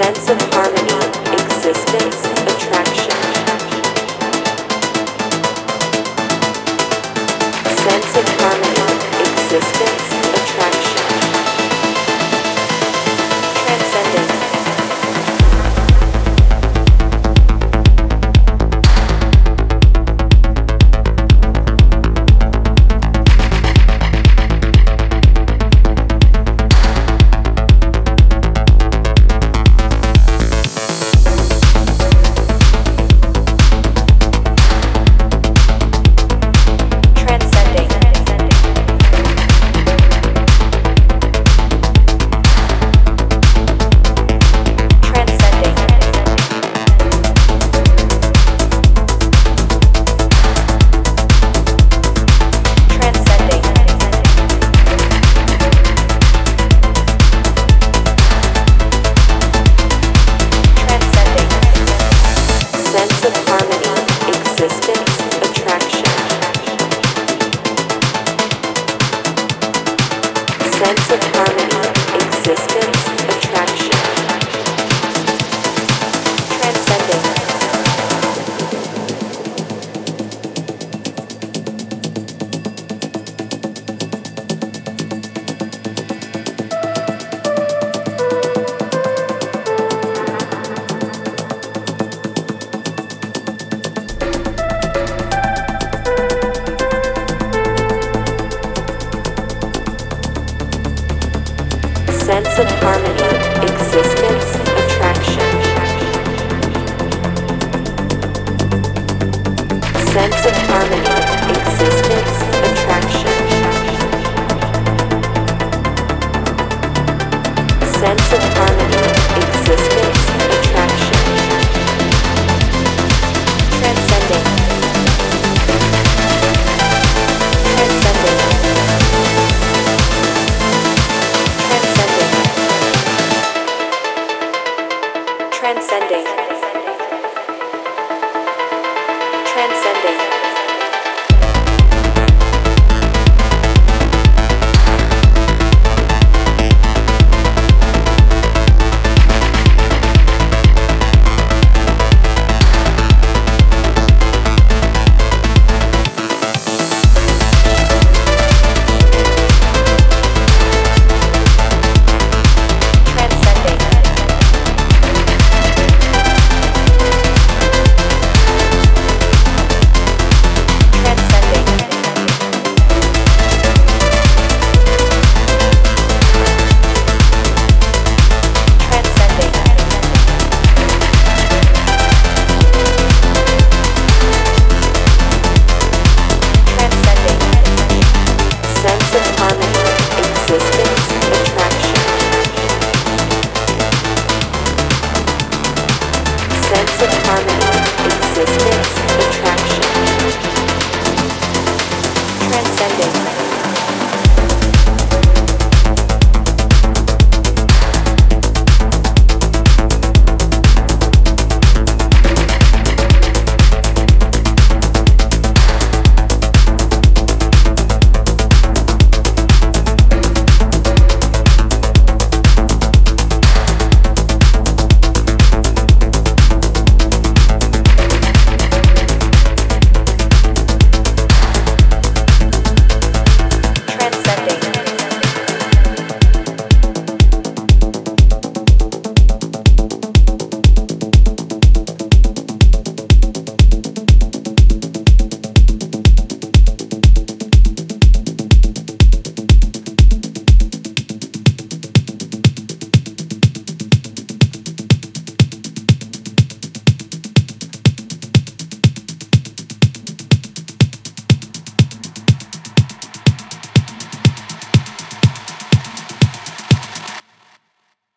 sense of harmony, existence, attraction. Sense of harmony, existence, attraction. Transcendence. Sense of harmony, existence, attraction. Sense of harmony, existence, attraction. Sense of harmony, existence, attraction. Sense of harmony.